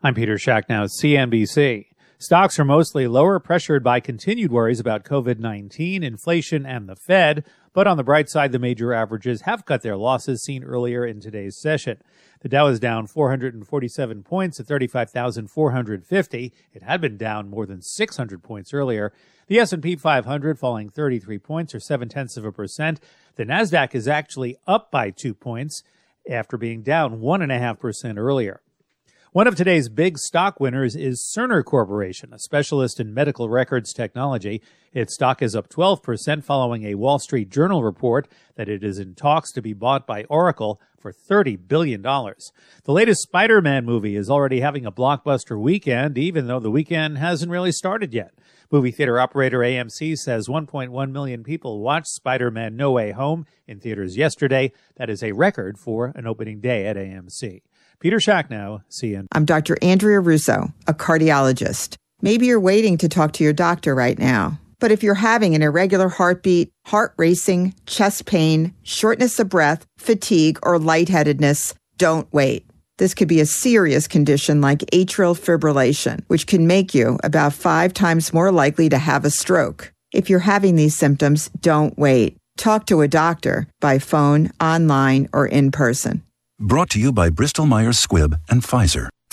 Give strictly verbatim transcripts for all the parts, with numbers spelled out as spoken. I'm Peter Schacknow, C N B C. Stocks are mostly lower, pressured by continued worries about COVID nineteen, inflation, and the Fed. But on the bright side, the major averages have cut their losses seen earlier in today's session. The Dow is down four hundred forty-seven points at thirty-five thousand four hundred fifty. It had been down more than six hundred points earlier. The S and P five hundred falling thirty-three points, or seven-tenths of a percent. The Nasdaq is actually up by two points after being down one point five percent earlier. One of today's big stock winners is Cerner Corporation, a specialist in medical records technology. Its stock is up twelve percent following a Wall Street Journal report that it is in talks to be bought by Oracle for thirty billion dollars. The latest Spider-Man movie is already having a blockbuster weekend, even though the weekend hasn't really started yet. Movie theater operator A M C says one point one million people watched Spider-Man No Way Home in theaters yesterday. That is a record for an opening day at A M C. Peter Schacknow, C N B C. I'm Doctor Andrea Russo, a cardiologist. Maybe you're waiting to talk to your doctor right now. But if you're having an irregular heartbeat, heart racing, chest pain, shortness of breath, fatigue, or lightheadedness, don't wait. This could be a serious condition like atrial fibrillation, which can make you about five times more likely to have a stroke. If you're having these symptoms, don't wait. Talk to a doctor by phone, online, or in person. Brought to you by Bristol-Myers Squibb and Pfizer.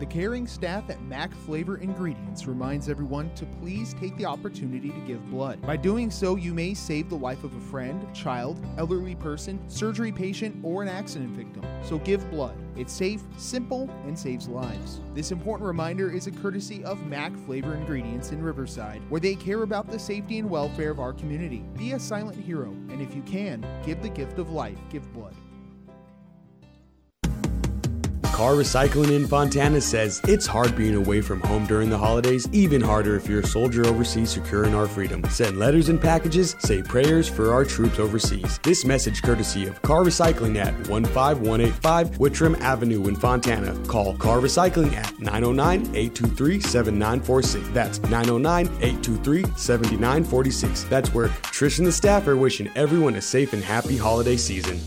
The caring staff at Mac Flavor Ingredients reminds everyone to please take the opportunity to give blood. By doing so, you may save the life of a friend, child, elderly person, surgery patient, or an accident victim. So give blood. It's safe, simple, and saves lives. This important reminder is a courtesy of Mac Flavor Ingredients in Riverside, where they care about the safety and welfare of our community. Be a silent hero, and if you can, give the gift of life. Give blood. Car Recycling in Fontana says it's hard being away from home during the holidays, even harder if you're a soldier overseas securing our freedom. Send letters and packages, say prayers for our troops overseas. This message courtesy of Car Recycling at one five one eight five Whittram Avenue in Fontana. Call Car Recycling at nine oh nine, eight two three, seven nine four six. That's nine oh nine, eight two three, seven nine four six. That's where Trish and the staff are wishing everyone a safe and happy holiday season.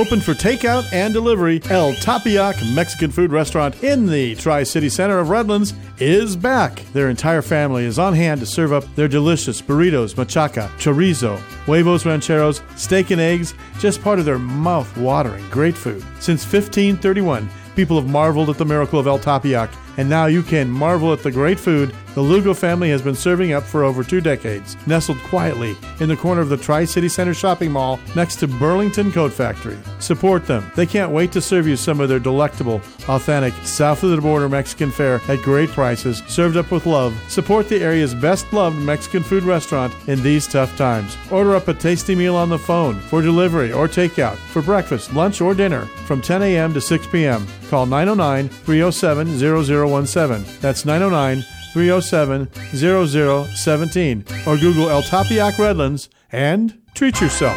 Open for takeout and delivery, El Tapioca Mexican food restaurant in the Tri-City Center of Redlands is back. Their entire family is on hand to serve up their delicious burritos, machaca, chorizo, huevos rancheros, steak and eggs, just part of their mouth-watering great food. Since fifteen thirty-one, people have marveled at the miracle of El Tapioca, and now you can marvel at the great food the Lugo family has been serving up for over two decades, nestled quietly in the corner of the Tri-City Center shopping mall next to Burlington Coat Factory. Support them. They can't wait to serve you some of their delectable, authentic, south-of-the-border Mexican fare at great prices, served up with love. Support the area's best-loved Mexican food restaurant in these tough times. Order up a tasty meal on the phone for delivery or takeout, for breakfast, lunch, or dinner from ten a.m. to six p.m. Call nine oh nine, three oh seven, zero zero one seven. That's nine oh nine, three oh seven, zero zero one seven. Or Google El Tapioca Redlands and treat yourself.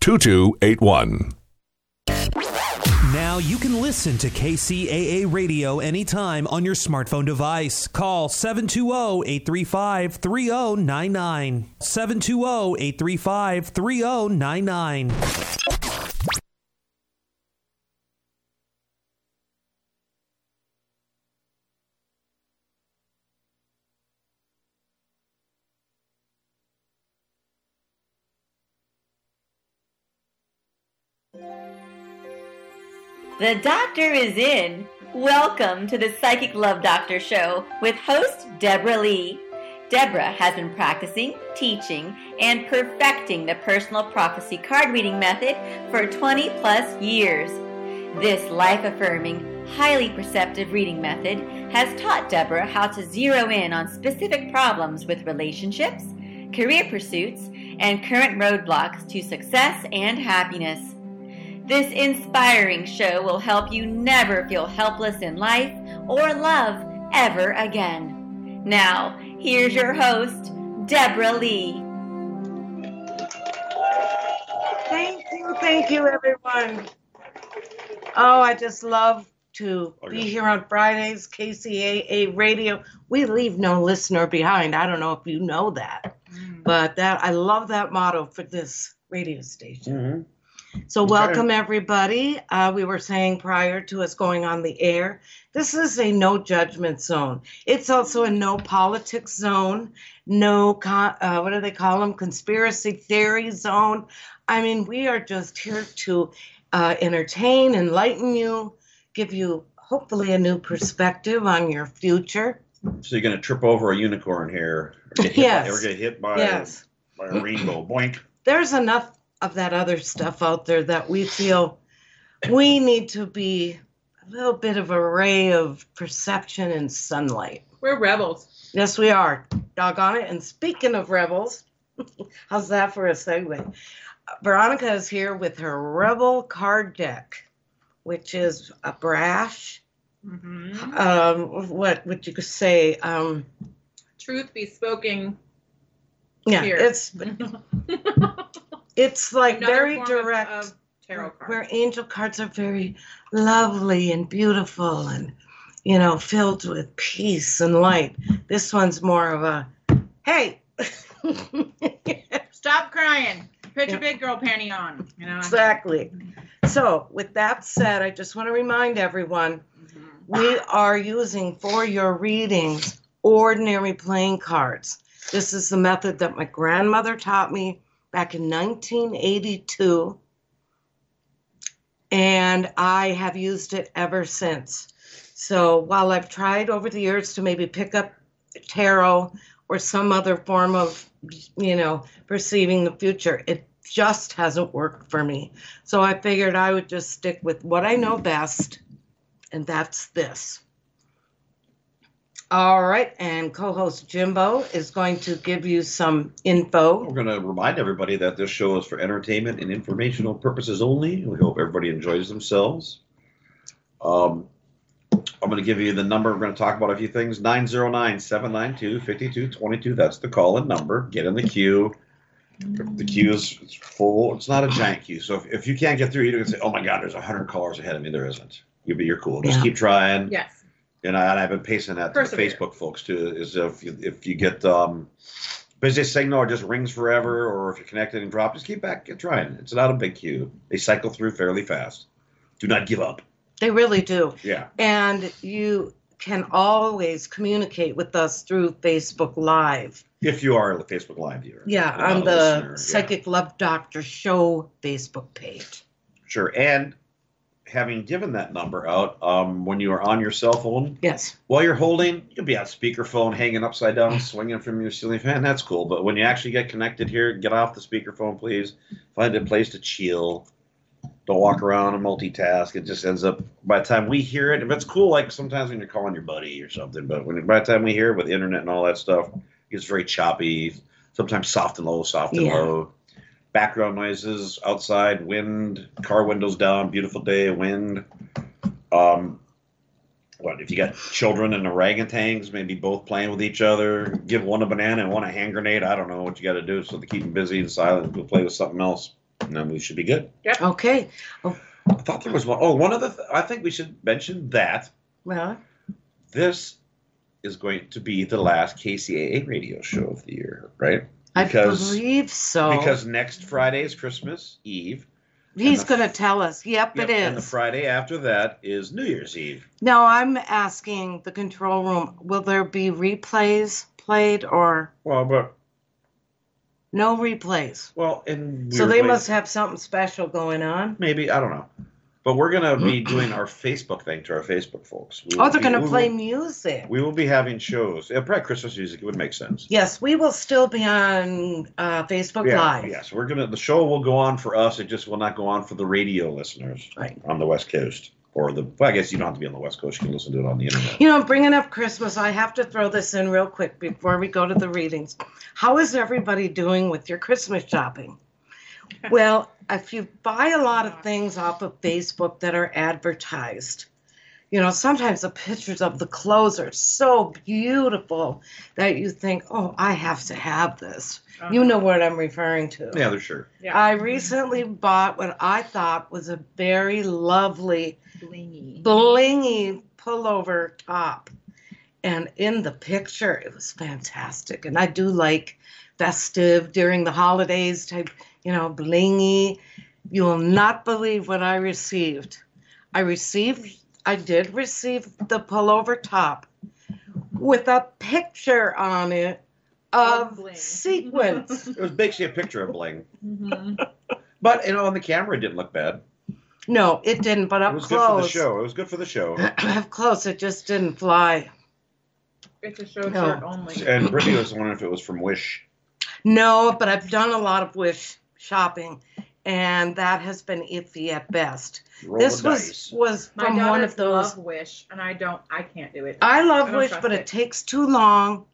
two two eight one. Now you can listen to K C A A Radio anytime on your smartphone device. Call seven two zero, eight three five, three zero nine nine. seven two zero, eight three five, three zero nine nine. The doctor is in. Welcome to the Psychic Love Doctor Show with host Deborah Lee. Deborah has been practicing, teaching, and perfecting the personal prophecy card reading method for twenty plus years. This life-affirming, highly perceptive reading method has taught Deborah how to zero in on specific problems with relationships, career pursuits, and current roadblocks to success and happiness. This inspiring show will help you never feel helpless in life or love ever again. Now, here's your host, Deborah Lee. Thank you, thank you, everyone. Oh, I just love to okay. be here on Fridays, K C A A Radio. We leave no listener behind. I don't know if you know that, mm. but that I love that motto for this radio station. Mm-hmm. So welcome, everybody. Uh, we were saying prior to us going on the air, this is a no judgment zone. It's also a no politics zone, no, con- uh, what do they call them, conspiracy theory zone. I mean, we are just here to uh, entertain, enlighten you, give you hopefully a new perspective on your future. So you're going to trip over a unicorn here, or get hit yes. by, or get hit by, yes. a, by a rainbow, boink. There's enough of that other stuff out there that we feel we need to be a little bit of a ray of perception and sunlight. We're rebels. Yes, we are. Doggone it. And speaking of rebels, how's that for a segue? Veronica is here with her rebel card deck, which is a brash, mm-hmm. um, what would you say? Um, Truth be spoken. Yeah, here. It's... It's like another very direct, of, of tarot cards. Where angel cards are very lovely and beautiful and, you know, filled with peace and light. This one's more of a, hey, stop crying. Put your big girl panty on. You know? Exactly. So with that said, I just want to remind everyone, mm-hmm. we are using for your readings ordinary playing cards. This is the method that my grandmother taught me back in nineteen eighty-two, and I have used it ever since. So while I've tried over the years to maybe pick up tarot or some other form of, you know, perceiving the future, it just hasn't worked for me. So I figured I would just stick with what I know best, and that's this. All right, and co-host Jimbo is going to give you some info. We're going to remind everybody that this show is for entertainment and informational purposes only. We hope everybody enjoys themselves. Um, I'm going to give you the number. We're going to talk about a few things. nine oh nine, seven nine two, five two two two. That's the call-in number. Get in the queue. The queue is it's full. It's not a giant queue. So if, if you can't get through, you're going to say, oh, my God, there's one hundred callers ahead of me. There isn't. You'll be, you're cool. Just yeah. keep trying. Yes. And, I, and I've been pasting that to the Facebook folks, too, is if you, if you get um, busy signal or just rings forever, or if you're connected and dropped, just keep back, keep trying. It's not a big queue. They cycle through fairly fast. Do not give up. They really do. Yeah. And you can always communicate with us through Facebook Live. If you are a Facebook Live viewer. Yeah, on the listener. Psychic yeah. Love Doctor Show Facebook page. Sure, and... having given that number out, um, when you are on your cell phone, yes, while you're holding, you'll be on speakerphone, hanging upside down, swinging from your ceiling fan. That's cool. But when you actually get connected here, get off the speakerphone, please. Find a place to chill. Don't walk around and multitask. It just ends up, by the time we hear it, if it's cool, like sometimes when you're calling your buddy or something, but when by the time we hear it with the internet and all that stuff, it's very choppy, sometimes soft and low, soft and yeah. low. Background noises, outside, wind, car windows down, beautiful day, wind. Um, what if you got children and orangutans, maybe both playing with each other, give one a banana and one a hand grenade. I don't know what you got to do so to keep them busy and silent. We'll play with something else, and then we should be good. Yeah. Okay. Oh. I thought there was one. Oh, one other. Th- I think we should mention that. Well, this is going to be the last K C A A radio show of the year, right? Because, I believe so. Because next Friday is Christmas Eve. He's going to tell us. Yep, yep, it is. And the Friday after that is New Year's Eve. Now, I'm asking the control room, will there be replays played or? Well, but. No replays. Well, and. So they must have something special going on. Maybe. I don't know. But we're going to be doing our Facebook thing to our Facebook folks. We oh, they're going to play will, music. We will be having shows. Yeah, probably Christmas music. It would make sense. Yes, we will still be on uh, Facebook yeah, Live. Yes, we're gonna. The show will go on for us. It just will not go on for the radio listeners right. on the West Coast. Or the. Well, I guess you don't have to be on the West Coast. You can listen to it on the internet. You know, bringing up Christmas, I have to throw this in real quick before we go to the readings. How is everybody doing with your Christmas shopping? Well, if you buy a lot of things off of Facebook that are advertised, you know, sometimes the pictures of the clothes are so beautiful that you think, oh, I have to have this. Uh-huh. You know what I'm referring to. Yeah, they're sure. Yeah. I recently bought what I thought was a very lovely, blingy, blingy pullover top. And in the picture, it was fantastic. And I do like festive during the holidays type, you know, blingy. You will not believe what I received. I received, I did receive the pullover top with a picture on it of oh, sequins. It was basically a picture of bling. Mm-hmm. But, you know, on the camera it didn't look bad. No, it didn't, but up close. It was close, good for the show. It was good for the show. Up close, it just didn't fly. It's a show no. shirt only. And Brittany was wondering if it was from Wish. No, but I've done a lot of Wish shopping, and that has been iffy at best. Roll this was dice. was from My one of those. I love Wish, and I don't. I can't do it. I love I Wish, but it. it takes too long,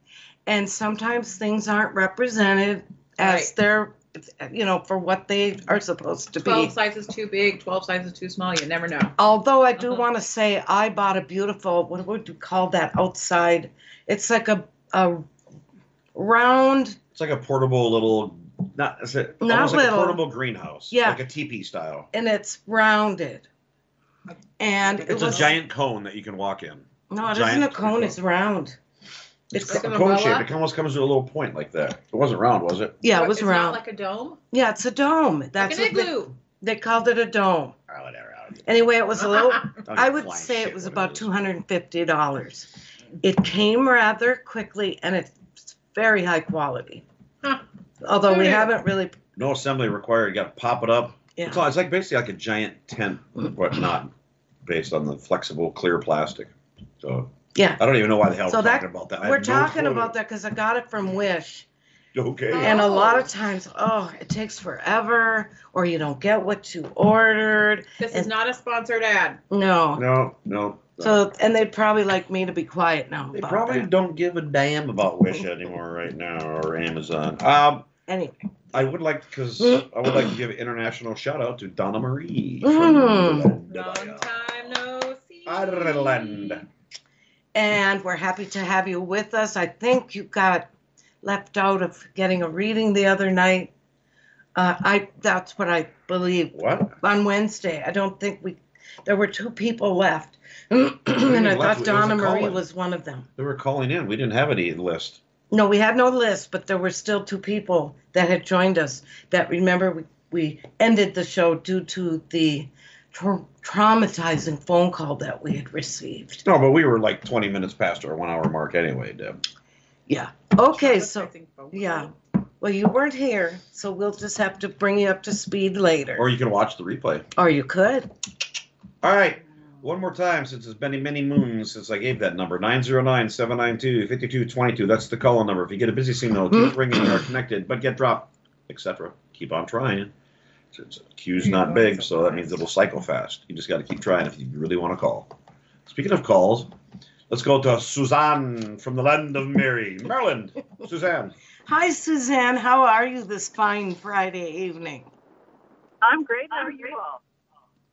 and sometimes things aren't represented as right. they're, you know, for what they are supposed to twelve be. Twelve sizes too big, twelve sizes too small. You never know. Although I do uh-huh. want to say, I bought a beautiful. What would you call that outside? It's like a a round. It's like a portable little, not, is it, not almost little, like a portable greenhouse. Yeah. Like a teepee style. And it's rounded. And It's it was, a giant cone that you can walk in. No, it giant isn't a cone. It's round. It's, it's a cone shape. It almost comes to a little point like that. It wasn't round, was it? Yeah, it was it's round. It's like a dome? Yeah, it's a dome. That's like an igloo. They, they called it a dome. Oh, whatever. Anyway, it was a little, I would say it was about it two hundred fifty dollars. It came rather quickly, and it's very high quality. Huh. Although we haven't really... No assembly required. You got to pop it up, Yeah. It's, it's like basically like a giant tent, whatnot, based on the flexible clear plastic. So yeah, I don't even know why the hell so we're that, talking about that. I we're no talking clue. about that because I got it from Wish. Okay. And a lot of times, oh, it takes forever, or you don't get what you ordered. This and, is not a sponsored ad. No. No, no. So, and they'd probably like me to be quiet now. They about probably that. don't give a damn about Wish anymore right now, or Amazon. Um, anyway, I would like because I would like to give an international shout out to Donna Marie. Mm. Long time no see. Ireland. And we're happy to have you with us. I think you got left out of getting a reading the other night. Uh, I that's what I believe. What? On Wednesday, I don't think we. There were two people left. And I thought Donna Marie was one of them. They were calling in. We didn't have any list. No, we had no list, but there were still two people that had joined us that, remember, we, we ended the show due to the tra- traumatizing phone call that we had received. No, but we were like twenty minutes past our one-hour mark anyway, Deb. Yeah. Okay, so, yeah. Well, you weren't here, so we'll just have to bring you up to speed later. Or you can watch the replay. Or you could. All right. One more time, since it's been many moons since I gave that number, nine oh nine, seven nine two, five two two two. That's the call-in number. If you get a busy signal, keep ringing, you are connected, but get dropped, et cetera. Keep on trying. So it's, queue's not big, so that means it'll cycle fast. You just got to keep trying if you really want to call. Speaking of calls, let's go to Suzanne from the land of Mary, Maryland. Suzanne. Hi, Suzanne. How are you this fine Friday evening? I'm great. How are you all?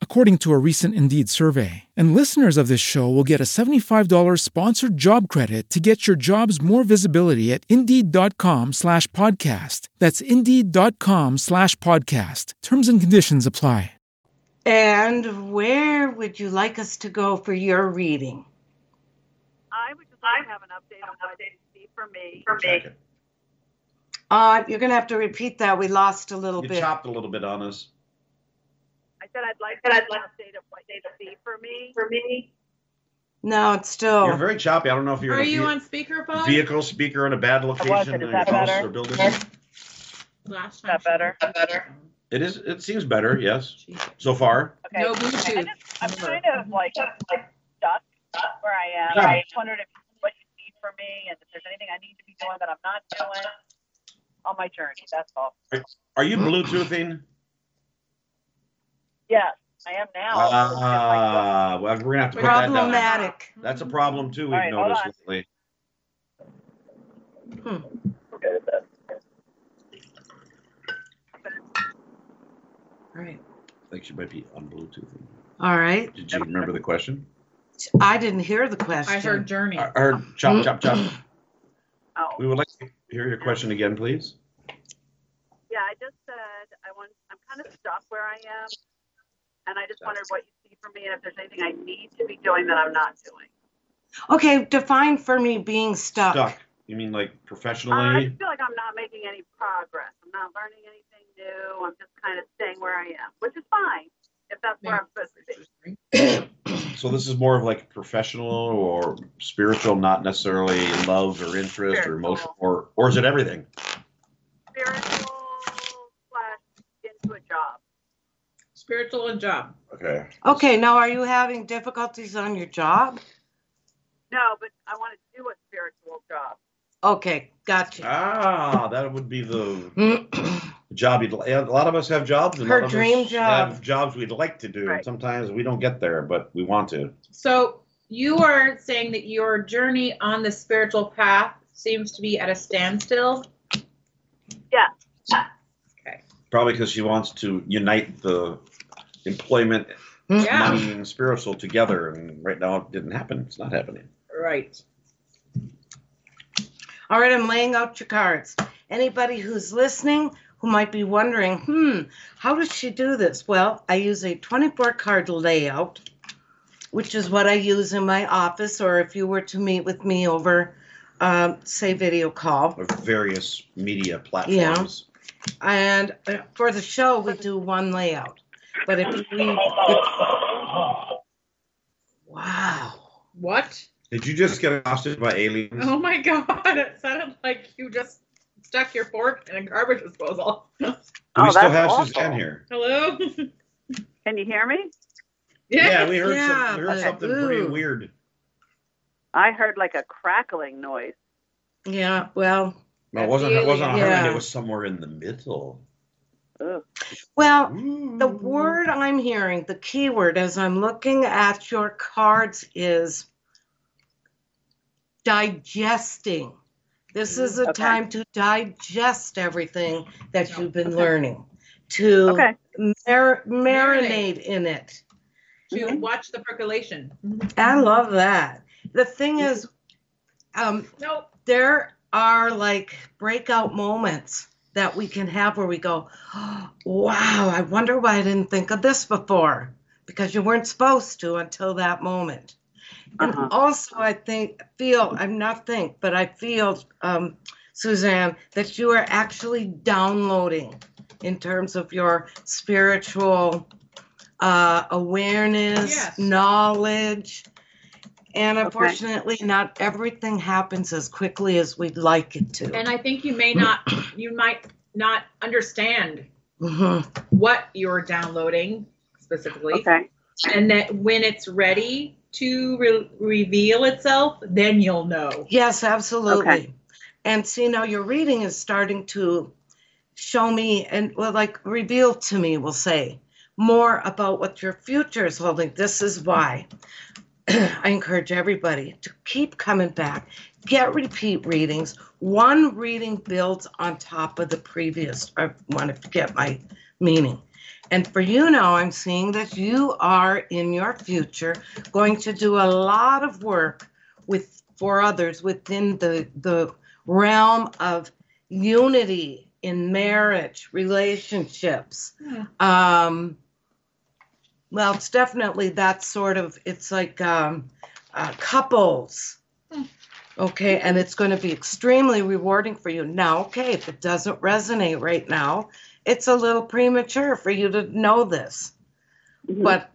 according to a recent Indeed survey. And listeners of this show will get a seventy-five dollars sponsored job credit to get your jobs more visibility at Indeed.com slash podcast. That's Indeed.com slash podcast. Terms and conditions apply. And where would you like us to go for your reading? I would just like to have an update on what they see for me. For me. Uh, you're going to have to repeat that. We lost a little you bit. You chopped a little bit on us. I said I'd like to have an update of what they see for me. For me. No, it's still. You're very choppy. I don't know if you're. Are in a you ve- on speakerphone? Vehicle speaker in a bad location in your house better? or building. Last time. Is that better? Is that better? It is. It seems better, yes. So far. Okay. No Bluetooth. I just, I'm kind of like, like stuck where I am. Yeah. I just wondered if what you need from me and if there's anything I need to be doing that I'm not doing on my journey. That's all. Are, are you Bluetoothing? Yes, I am now. Ah, uh, well, we're gonna have to put that down. Problematic. That's a problem too. We've right, noticed lately. Hmm. Okay, that's. All right. I think she might be on Bluetooth. All right. Did you remember the question? I didn't hear the question. I heard journey. I heard chop, chop, chop. Oh. We would like to hear your question again, please. Yeah, I just said I want. I'm kind of stuck where I am, and I just wondered what you see for me and if there's anything I need to be doing that I'm not doing. Okay, define for me being stuck. Stuck. You mean like professionally? Uh, I feel like I'm not making any progress. I'm not learning anything. No, I'm just kind of staying where I am, which is fine if that's where I'm supposed to be. So this is more of like professional or spiritual, not necessarily love or interest spiritual. or emotional, or or is it everything? Spiritual slash into a job. Spiritual and job. Okay. Okay. Now, are you having difficulties on your job? No, but I want to do a spiritual job. Okay, gotcha. Ah, that would be the job. You'd, a lot of us have jobs. And Her a lot of dream us job. Have jobs we'd like to do. Right. Sometimes we don't get there, but we want to. So you are saying that your journey on the spiritual path seems to be at a standstill? Yeah. Okay. Probably because she wants to unite the employment, yeah. money, and spiritual together, and right now it didn't happen. It's not happening. Right. All right, I'm laying out your cards. Anybody who's listening who might be wondering, hmm, how does she do this? Well, I use a twenty-four card layout, which is what I use in my office, or if you were to meet with me over, uh, say, video call. Or various media platforms. Yeah. And for the show, we do one layout. But if we... If, wow. What? Did you just get accosted by aliens? Oh, my God. It sounded like you just stuck your fork in a garbage disposal. Oh, we still have awful. Suzanne here. Hello? Can you hear me? Yeah, yeah we heard, yeah, some, we heard something ooh. pretty weird. I heard like a crackling noise. Yeah, well. well it wasn't, it wasn't yeah. her, it was somewhere in the middle. Ugh. Well, mm. the word I'm hearing, the key word as I'm looking at your cards is... digesting. This is a okay. time to digest everything that you've been okay. learning, to okay. mar- marinate in it. To okay. watch the percolation. I love that. The thing is, um, nope. there are like breakout moments that we can have where we go, oh, wow, I wonder why I didn't think of this before, because you weren't supposed to until that moment. Uh-huh. And also, I think, feel, I'm not think, but I feel, um, Suzanne, that you are actually downloading in terms of your spiritual uh, awareness, yes. knowledge. And unfortunately, okay. not everything happens as quickly as we'd like it to. And I think you may not, you might not understand mm-hmm. what you're downloading specifically. Okay. And that when it's ready to re- reveal itself, then you'll know. Yes, absolutely. Okay. And see, now your reading is starting to show me, and well, like reveal to me, we'll say, more about what your future is holding. This is why I encourage everybody to keep coming back, get repeat readings. One reading builds on top of the previous. I want to get my meaning. And for you now, I'm seeing that you are, in your future, going to do a lot of work with for others within the, the realm of unity in marriage, relationships. Yeah. Um, well, it's definitely that sort of, it's like um, uh, couples. Mm. Okay, and it's going to be extremely rewarding for you. Now, okay, if it doesn't resonate right now, it's a little premature for you to know this, mm-hmm. but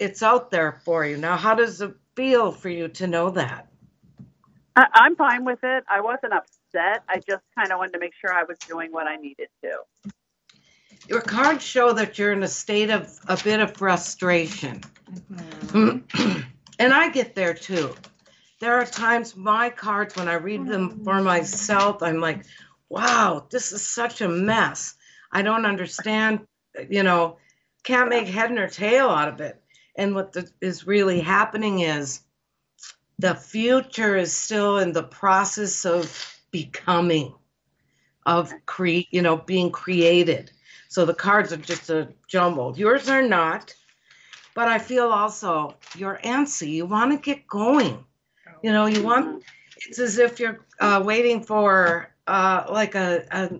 it's out there for you. Now, how does it feel for you to know that? I, I'm fine with it. I wasn't upset. I just kind of wanted to make sure I was doing what I needed to. Your cards show that you're in a state of a bit of frustration. Mm-hmm. And I get there, too. There are times my cards, when I read them for myself, I'm like, wow, this is such a mess. I don't understand, you know, can't make head nor tail out of it. And what the, is really happening is the future is still in the process of becoming, of cre- you know, being created. So the cards are just a jumble. Yours are not, but I feel also you're antsy. You want to get going. You know, you want, it's as if you're uh, waiting for, Uh, like a, a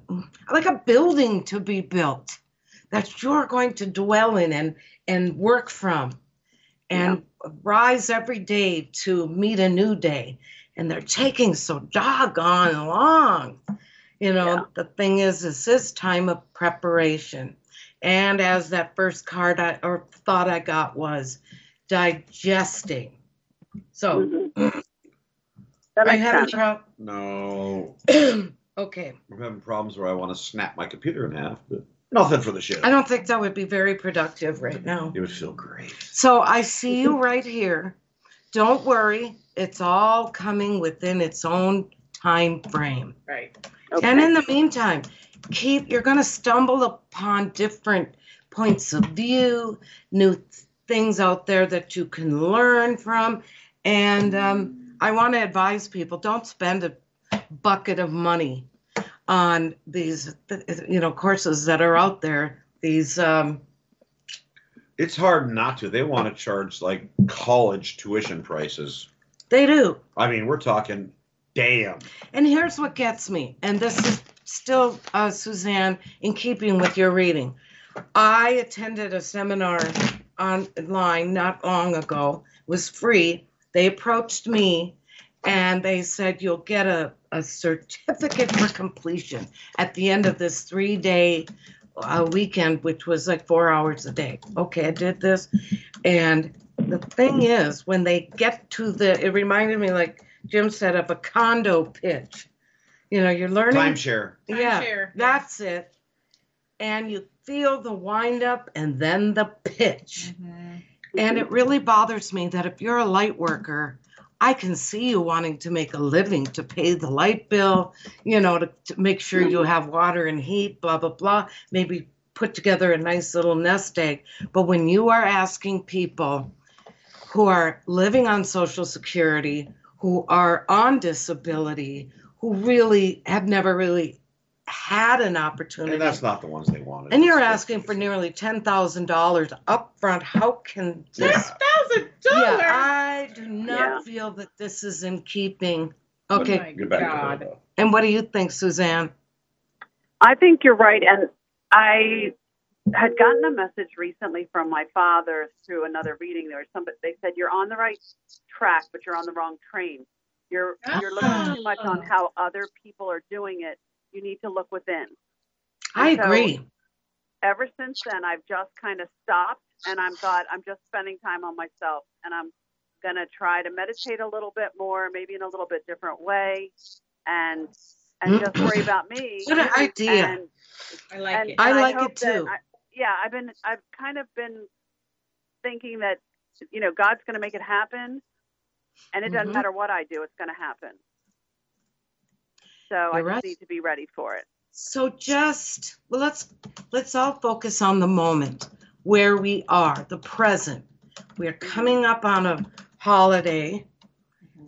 like a building to be built that you're going to dwell in and, and work from and yeah. rise every day to meet a new day. And they're taking so doggone long. You know, yeah. the thing is, this is time of preparation. And as that first card I, or thought I got was digesting. So... Mm-hmm. I'm having problems. No. Okay. I'm having problems where I want to snap my computer in half, but nothing for the show. I don't think that would be very productive right now. It would feel great. So I see you right here. Don't worry. It's all coming within its own time frame. Right. Okay. And in the meantime, keep. You're going to stumble upon different points of view, new th- things out there that you can learn from, and... um I want to advise people, don't spend a bucket of money on these, you know, courses that are out there. These, um, it's hard not to. They want to charge like college tuition prices. They do. I mean, we're talking, damn. And here's what gets me, and this is still, uh, Suzanne, in keeping with your reading. I attended a seminar online not long ago. It was free. They approached me, and they said, you'll get a, a certificate for completion at the end of this three-day uh, weekend, which was like four hours a day. Okay, I did this. And the thing is, when they get to the, it reminded me, like Jim set up a condo pitch. You know, you're learning. Timeshare. Yeah, timeshare. That's it. And you feel the wind-up and then the pitch. Mm-hmm. And it really bothers me that if you're a light worker, I can see you wanting to make a living, to pay the light bill, you know, to, to make sure you have water and heat, blah, blah, blah, maybe put together a nice little nest egg. But when you are asking people who are living on Social Security, who are on disability, who really have never really had an opportunity. And that's not the ones they wanted. And you're asking for nearly ten thousand dollars up front. How can this? ten thousand dollars? Yeah, I do not yeah. feel that this is in keeping. Okay. Oh my Get back God. To her, and what do you think, Suzanne? I think you're right. And I had gotten a message recently from my father through another reading. There was somebody, they said, you're on the right track, but you're on the wrong train. You're, you're looking too much on how other people are doing it. You need to look within. And I so agree. Ever since then, I've just kind of stopped, and I'm thought I'm just spending time on myself, and I'm going to try to meditate a little bit more, maybe in a little bit different way, and and just worry about me. What an idea. And, I like and, it. And I like I it, too. I, yeah, I've been. I've kind of been thinking that, you know, God's going to make it happen, and it mm-hmm. doesn't matter what I do, it's going to happen. So You're I just right. need to be ready for it. So just, well, let's let's all focus on the moment where we are, the present. We're coming up on a holiday.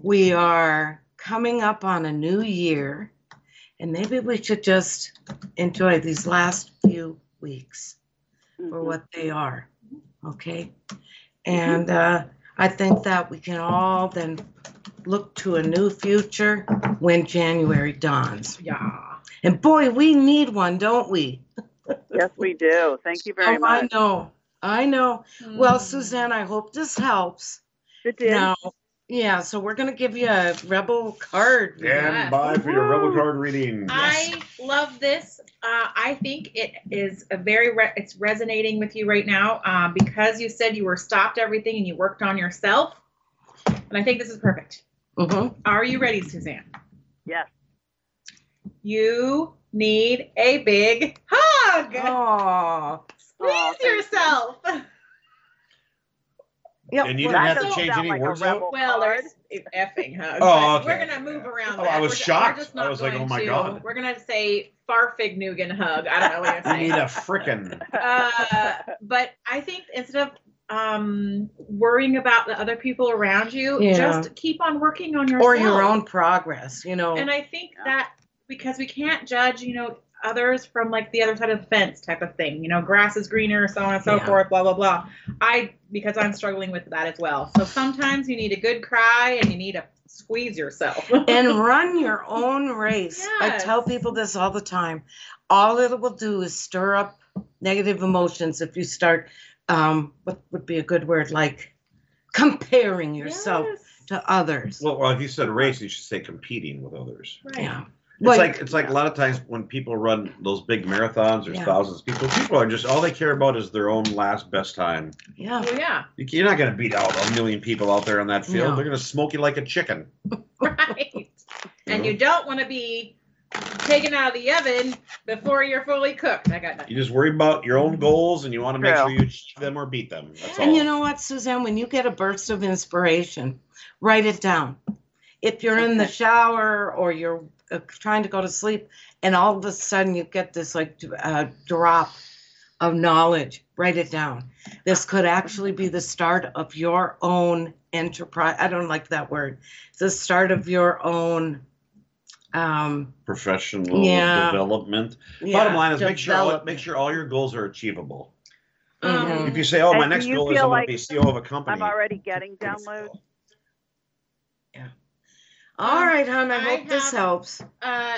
We are coming up on a new year. And maybe we should just enjoy these last few weeks mm-hmm. for what they are, okay? And uh, I think that we can all then look to a new future when January dawns. Yeah. And boy, we need one, don't we? Yes, we do. Thank you very oh, much. I know. I know. Mm. Well, Suzanne, I hope this helps. It did. Now, yeah, so we're going to give you a Rebel card. And buy for your Rebel card reading. I love this. Uh, I think it is a very, re- it's resonating with you right now uh, because you said you were stopped everything and you worked on yourself. And I think this is perfect. Uh-huh. Are you ready, Suzanne? Yes. You need a big hug. Aww. Squeeze Aww, yourself. You. Yep. And you well, didn't have to change any like words out? Well, there's an effing hug. Oh, okay. We're going to move around. Oh, I was we're, shocked. We're I was like, oh, my to, God. We're going to say farfignugan hug. I don't know what you're saying. You need a frickin'. Uh, but I think instead of Um, worrying about the other people around you, yeah. just keep on working on yourself. Or your own progress, you know. And I think yeah. that because we can't judge, you know, others from like the other side of the fence type of thing, you know, grass is greener, so on and so yeah. forth, blah, blah, blah. I, because I'm struggling with that as well. So sometimes you need a good cry and you need to squeeze yourself. And run your own race. Yes. I tell people this all the time. All it will do is stir up negative emotions if you start Um, what would be a good word, like comparing yourself yes. to others. Well, well, if you said race, you should say competing with others. Right. Yeah. It's well, like it's like yeah. a lot of times when people run those big marathons, there's yeah. thousands of people. People are just, all they care about is their own last best time. Yeah. Well, yeah. You're not going to beat out a million people out there on that field. No. They're going to smoke you like a chicken. Right. You and know? You don't want to be taken out of the oven before you're fully cooked. I got that. You just worry about your own goals, and you want to make Girl. sure you achieve them or beat them. That's and all. You know what, Suzanne? When you get a burst of inspiration, write it down. If you're in the shower or you're trying to go to sleep, and all of a sudden you get this like uh, drop of knowledge, write it down. This could actually be the start of your own enterprise. I don't like that word. It's the start of your own Um, Professional yeah. development. Yeah, Bottom line is make sure all, make sure all your goals are achievable. Mm-hmm. If you say, "Oh, my and next goal is I'm like going to be C E O of a company," I'm already getting downloads. Yeah. All um, right, hon. I, I hope have, this helps. Uh,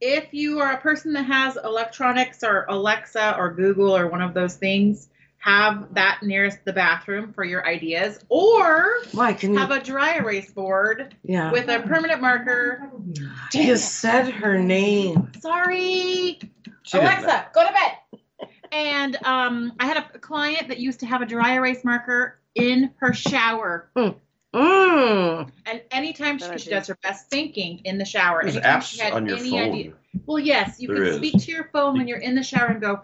if you are a person that has electronics or Alexa or Google or one of those things, have that nearest the bathroom for your ideas, or Why, can have you... a dry erase board yeah. with a permanent marker. Damn you it. Said her name. Sorry. She Alexa, go to bed. And um, I had a client that used to have a dry erase marker in her shower. Mm. Mm. And anytime she, she does her best thinking in the shower. There's apps she had on your any phone. Idea. Well, yes, you there can is. Speak to your phone when you're in the shower and go,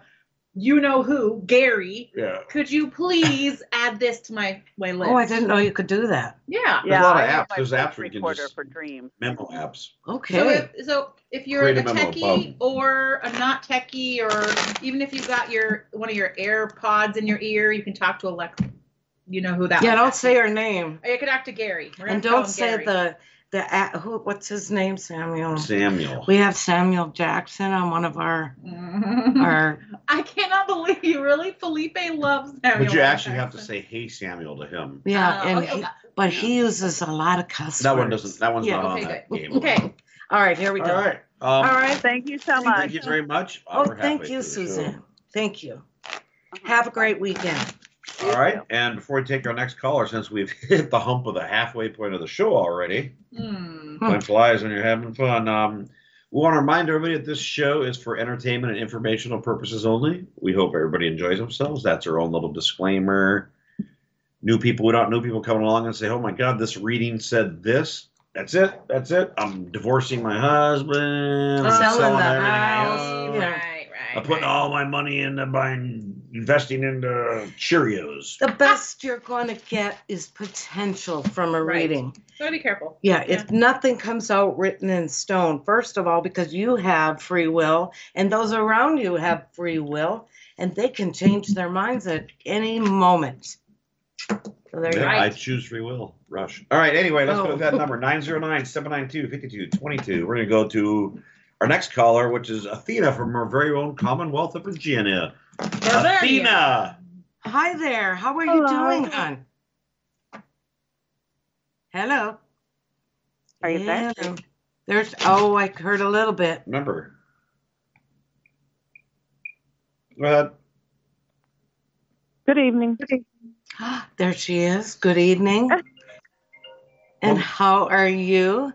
you know who, Gary, yeah. could you please add this to my, my list? Oh, I didn't know you could do that. Yeah. There's yeah, a lot of apps. There's apps where you can just for dream. Memo apps. Okay. So if, so if you're Create a, a techie or a not techie, or even if you've got your one of your AirPods in your ear, you can talk to Alexa. You know who that Yeah, don't say her name. Or you could talk to Gary. And don't say Gary. the... The who? What's his name? Samuel. Samuel. We have Samuel Jackson on one of our. Mm-hmm. Our. I cannot believe you really. Felipe loves Samuel. But you actually Jackson. Have to say "Hey Samuel" to him. Yeah, uh, and okay, he, okay. but he uses a lot of cuss words. That one doesn't. That one's yeah, not okay, on that good. Game. Okay. All right. Here we go. All right. Um, All right. Thank you so much. Thank you very much. Oh, oh thank you, Suzanne. Thank you. Uh-huh. Have a great weekend. All right, and before we take our next caller, since we've hit the hump of the halfway point of the show already, mm. time flies when you're having fun. Um, we want to remind everybody that this show is for entertainment and informational purposes only. We hope everybody enjoys themselves. That's our own little disclaimer. New people, we don't know people coming along and say, "Oh my God, this reading said this." That's it. That's it. I'm divorcing my husband. I'm selling, selling the house. Right. I'm putting all my money into buying, investing into Cheerios. The best you're going to get is potential from a right. reading. So be careful. Yeah, yeah, if nothing comes out written in stone, first of all, because you have free will, and those around you have free will, and they can change their minds at any moment. So there yeah, you go. I choose free will. Rush. All right, anyway, let's oh. go to that number, nine zero nine, seven nine two, five two two two. We're going to go to... our next caller, which is Athena from our very own Commonwealth of Virginia. Bavaria. Athena! Hi there. How are Hello. You doing, hon? Hello. Are you yeah. there? There's, oh, I heard a little bit. Remember. Go ahead. Good evening. There she is. Good evening. And how are you?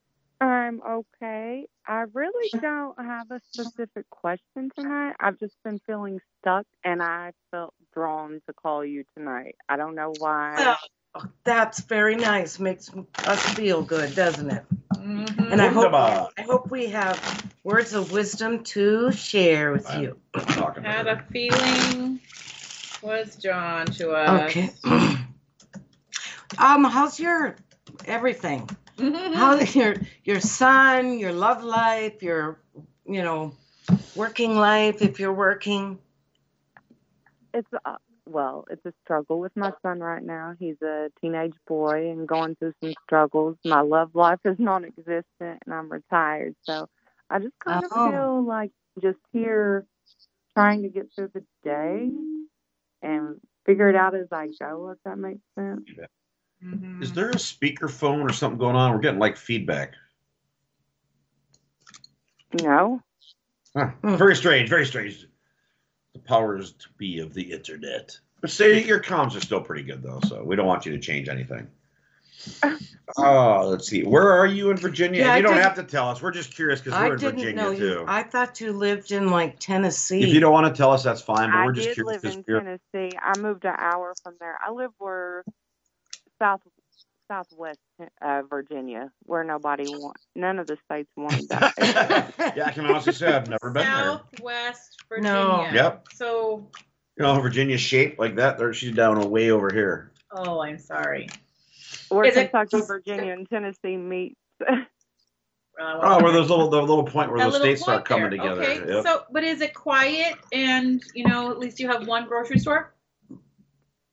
I'm okay. I really don't have a specific question tonight. I've just been feeling stuck, and I felt drawn to call you tonight. I don't know why. Oh, that's very nice. Makes us feel good, doesn't it? Mm-hmm. And I hope, I hope we have words of wisdom to share with you. Had a feeling was drawn to us. Okay. um, how's your everything? how your your son, your love life, your, you know, working life, if you're working? It's uh, well, it's a struggle with my son right now. He's a teenage boy and going through some struggles. My love life is non-existent, and I'm retired, so I just kind of oh. feel like just here trying to get through the day and figure it out as I go, if that makes sense. Yeah. Mm-hmm. Is there a speakerphone or something going on? We're getting like feedback. No. Huh. Very strange, very strange. The powers to be of the internet. But say your comms are still pretty good, though, so we don't want you to change anything. Oh, let's see. Where are you in Virginia? Yeah, you don't have to tell us. We're just curious because we're in Virginia, too. I thought you lived in, like, Tennessee. If you don't want to tell us, that's fine, but we're just curious. I did live in Tennessee. I moved an hour from there. I live where south southwest uh, Virginia, where nobody want, none of the states wanted that. Yeah, I can honestly say I've never been there. Southwest Virginia. No. Yep. So, you know, Virginia's shaped like that. There, she's down way over here. Oh, I'm sorry. Or is Kentucky, it, Virginia, and Tennessee meet. uh, oh, where those little the little point where those states start there. coming together. Okay. Yep. So, but is it quiet? And you know, at least you have one grocery store.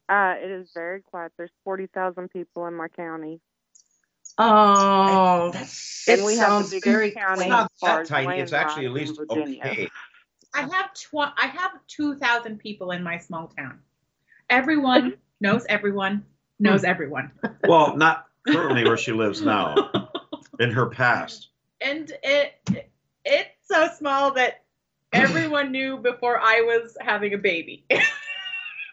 Uh, it is very quiet. There's forty thousand people in my county. Oh, that's, and we sounds have very county. It's not that tight. It's actually at least okay. I have tw- I have two thousand people in my small town. Everyone knows everyone knows everyone. Well, not currently where she lives now. In her past. And it, it it's so small that everyone knew before I was having a baby.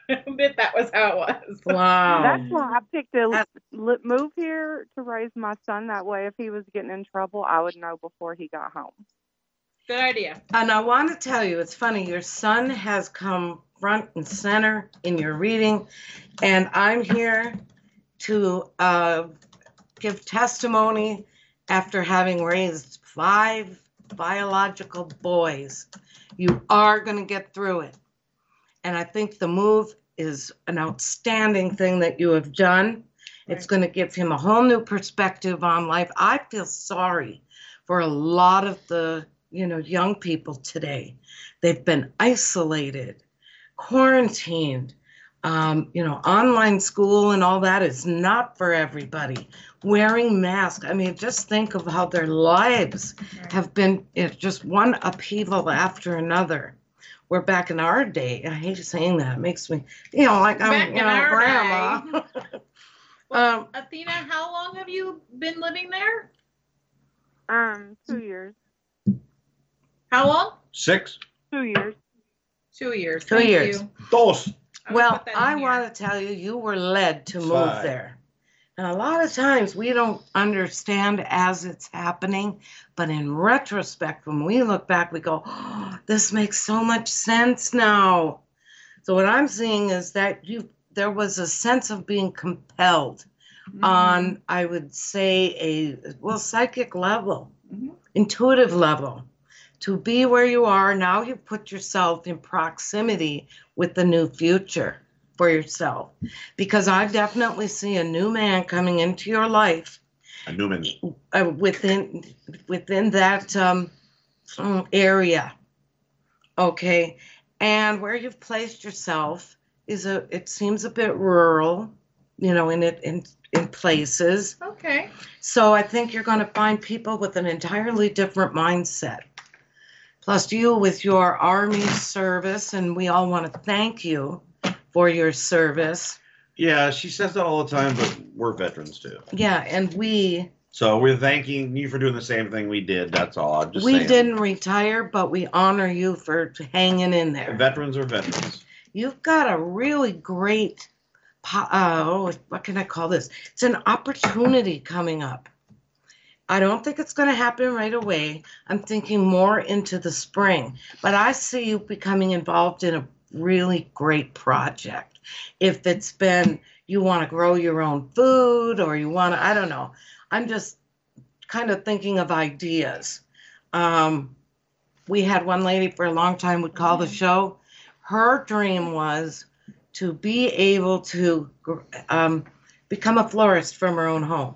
If that was how it was. Wow. That's why I picked a move here to raise my son. That way, if he was getting in trouble, I would know before he got home. Good idea. And I want to tell you, it's funny. Your son has come front and center in your reading, and I'm here to uh, give testimony after having raised five biological boys. You are going to get through it. And I think the move is an outstanding thing that you have done. Right. It's going to give him a whole new perspective on life. I feel sorry for a lot of the, you know, young people today. They've been isolated, quarantined. Um, you know, online school and all that is not for everybody. Wearing masks. I mean, just think of how their lives right. have been, you know, just one upheaval after another. We're back in our day. I hate saying that. It makes me, you know, like I'm, you know, grandma. Well, um, Athena, how long have you been living there? Um, two years. How long? Six. Two years. Two years. Two Thank years. You. Dos. I well, I want to tell you, you were led to Five. move there. And a lot of times we don't understand as it's happening, but in retrospect, when we look back, we go, oh, this makes so much sense now. So what I'm seeing is that you there was a sense of being compelled mm-hmm. on, I would say, a well psychic level, mm-hmm. intuitive level, to be where you are. Now you put yourself in proximity with the new future for yourself, because I definitely see a new man coming into your life. A new man. Uh, within, within that um, area, okay? And where you've placed yourself is a, it seems a bit rural, you know, in it in, in places. Okay. So I think you're going to find people with an entirely different mindset. Plus you with your Army service, and we all want to thank you for your service. Yeah, she says that all the time, but we're veterans too. Yeah, and we... So we're thanking you for doing the same thing we did, that's all. I'm just we saying. Didn't retire, but we honor you for hanging in there. Veterans are veterans. You've got a really great, uh, oh, what can I call this? It's an opportunity coming up. I don't think it's going to happen right away. I'm thinking more into the spring. But I see you becoming involved in a really great project. If it's been you want to grow your own food, or you want to, I don't know, I'm just kind of thinking of ideas. Um, we had one lady for a long time would call the show. Her dream was to be able to um, become a florist from her own home.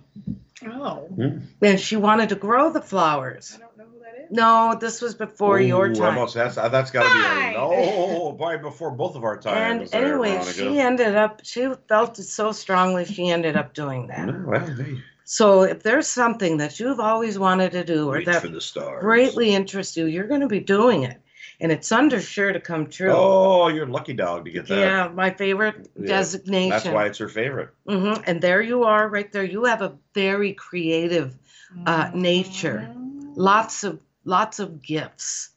Oh. Mm. And she wanted to grow the flowers. I don't know who that is. No, this was before Ooh, your time. Almost, that's that's got to be no, probably before both of our times. And anyway, there, she ended up. She felt it so strongly. She ended up doing that. No, well, hey. So if there's something that you've always wanted to do, or Reach that for the stars. Greatly interests you, you're going to be doing it. And it's under sure to come true. Oh, you're a lucky dog to get that. Yeah, my favorite yeah. designation. That's why it's her favorite. Mm-hmm. And there you are right there. You have a very creative uh, nature. Lots of lots of gifts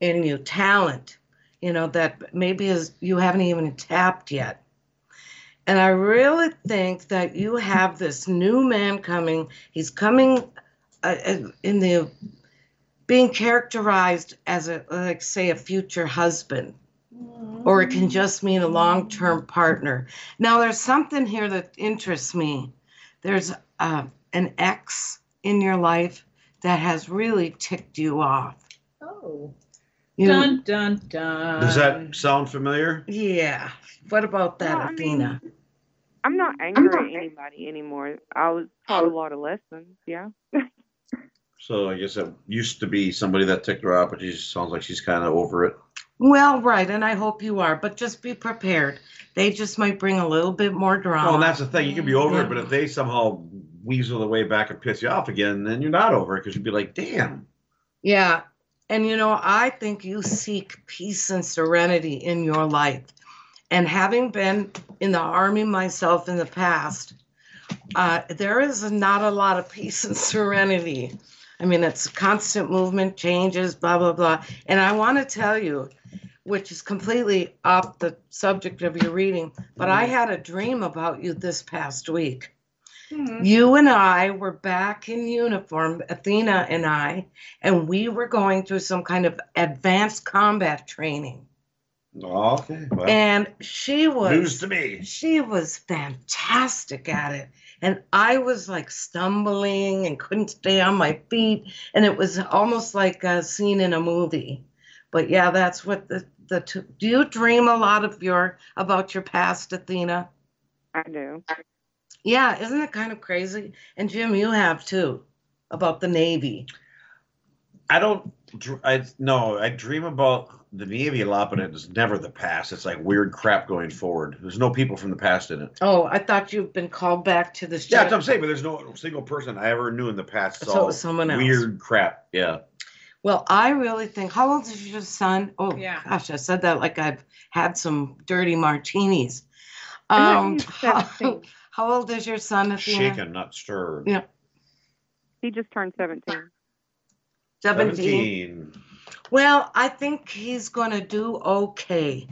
in you. Talent, you know, that maybe is, you haven't even tapped yet. And I really think that you have this new man coming. He's coming uh, in the... being characterized as a, like, say, a future husband, or it can just mean a long-term partner. Now, there's something here that interests me. There's uh, an ex in your life that has really ticked you off. Oh, you dun dun dun. Does that sound familiar? Yeah. What about that, well, Athena? I mean, I'm not angry at anybody anymore. I was taught a lot of lessons. Yeah. So I guess that used to be somebody that ticked her off, but she just sounds like she's kind of over it. Well, right, and I hope you are, but just be prepared. They just might bring a little bit more drama. Well, and that's the thing. You can be over yeah. it, but if they somehow weasel their way back and piss you off again, then you're not over it because you'd be like, damn. Yeah, and you know, I think you seek peace and serenity in your life. And having been in the Army myself in the past, uh, there is not a lot of peace and serenity. I mean, it's constant movement, changes, blah, blah, blah. And I want to tell you, which is completely off the subject of your reading, but I had a dream about you this past week. Mm-hmm. You and I were back in uniform, Athena and I, and we were going through some kind of advanced combat training. Okay. Well, and she was news to me. She was fantastic at it. And I was like stumbling and couldn't stay on my feet. And it was almost like a scene in a movie. But yeah, that's what the, the two, do you dream a lot of your, about your past, Athena? I do. Yeah. Isn't it kind of crazy? And Jim, you have too, about the Navy. I don't, I no, I dream about the Navy a lot, but it's never the past. It's like weird crap going forward. There's no people from the past in it. Oh, I thought you've been called back to this. Yeah, that's what I'm saying, but there's no single person I ever knew in the past. So it was someone else. Weird crap, yeah. Well, I really think, how old is your son? Oh, yeah. Gosh, I said that like I've had some dirty martinis. Um, how, how old is your son? If Shaken, you know? Not stirred. Yeah. He just turned seventeen. seventeen. Well, I think he's going to do okay.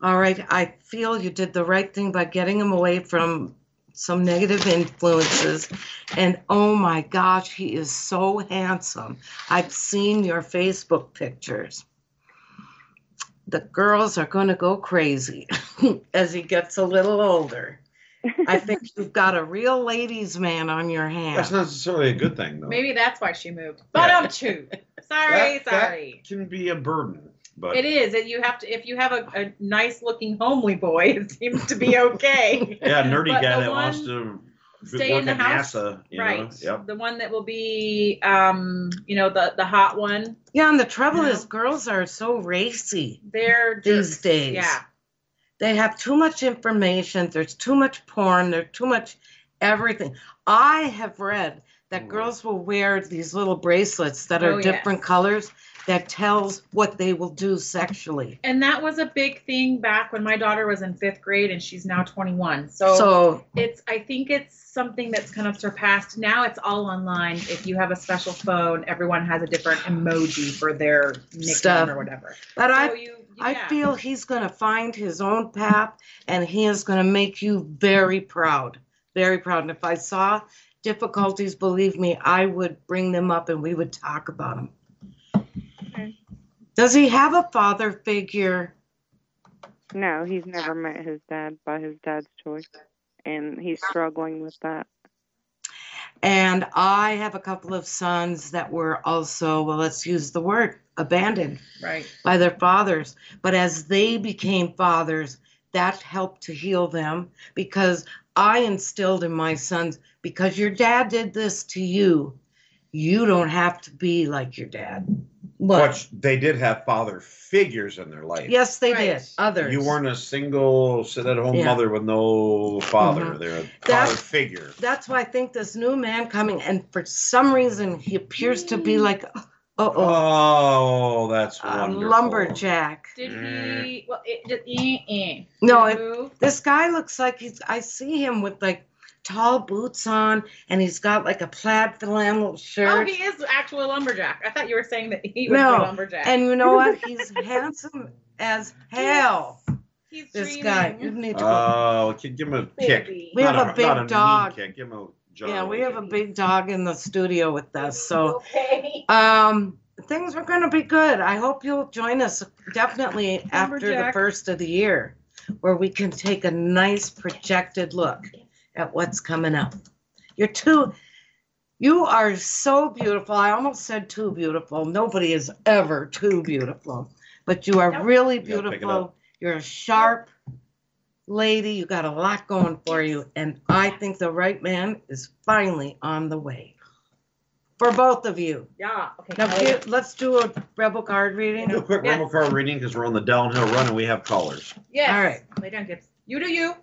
All right. I feel you did the right thing by getting him away from some negative influences. And oh my gosh, he is so handsome. I've seen your Facebook pictures. The girls are going to go crazy as he gets a little older. I think you've got a real ladies' man on your hands. That's not necessarily a good thing, though. Maybe that's why she moved. But I'm too. Sorry, that, sorry. That can be a burden, but it is. And you have to, if you have a, a nice-looking, homely boy, it seems to be okay. Yeah, nerdy but guy that wants to stay work in the at house, NASA, you right? Know? Yep. The one that will be, um, you know, the the hot one. Yeah, and the trouble yeah. is, girls are so racy. They're these just, days. Yeah. They have too much information. There's too much porn. There's too much everything. I have read that mm. girls will wear these little bracelets that are oh, different yes. colors that tells what they will do sexually. And that was a big thing back when my daughter was in fifth grade, and she's now twenty-one. So, so it's I think it's something that's kind of surpassed. Now it's all online. If you have a special phone, everyone has a different emoji for their nickname stuff. Or whatever. But so I. You, Yeah. I feel he's going to find his own path, and he is going to make you very proud, very proud. And if I saw difficulties, believe me, I would bring them up, and we would talk about them. Okay. Does he have a father figure? No, he's never met his dad by his dad's choice, and he's struggling with that. And I have a couple of sons that were also, well, let's use the word, abandoned right. by their fathers. But as they became fathers, that helped to heal them, because I instilled in my sons, because your dad did this to you, you don't have to be like your dad. Look, which they did have father figures in their life. Yes, they right. did. Others. You weren't a single sit-at-home yeah. mother with no father. Mm-hmm. They're a that's, father figure. That's why I think this new man coming, and for some reason he appears to be like, oh, oh, oh that's wonderful. A lumberjack. Did he? Well, it, did he? No, it, this guy looks like he's. I see him with like tall boots on, and he's got like a plaid flannel shirt. Oh, he is actually a lumberjack. I thought you were saying that he was no. a lumberjack. And you know what? He's handsome as hell. He's this dreaming. guy. You need to oh, go. Give him a kick. We not have a, a big not a dog. Kick. Give him a jog. Yeah, we have a big dog in the studio with us. So okay. um, things are going to be good. I hope you'll join us definitely after the first of the year, where we can take a nice projected look at what's coming up. You're too, you are so beautiful. I almost said too beautiful. Nobody is ever too beautiful, but you are really beautiful. You're a sharp lady. You got a lot going for you. And I think the right man is finally on the way for both of you. Yeah. Okay. Now, you, let's do a rebel card reading. Do a quick yes. rebel card reading, because we're on the downhill run and we have callers. Yes. All right. Lay down, Gibbs. You do you.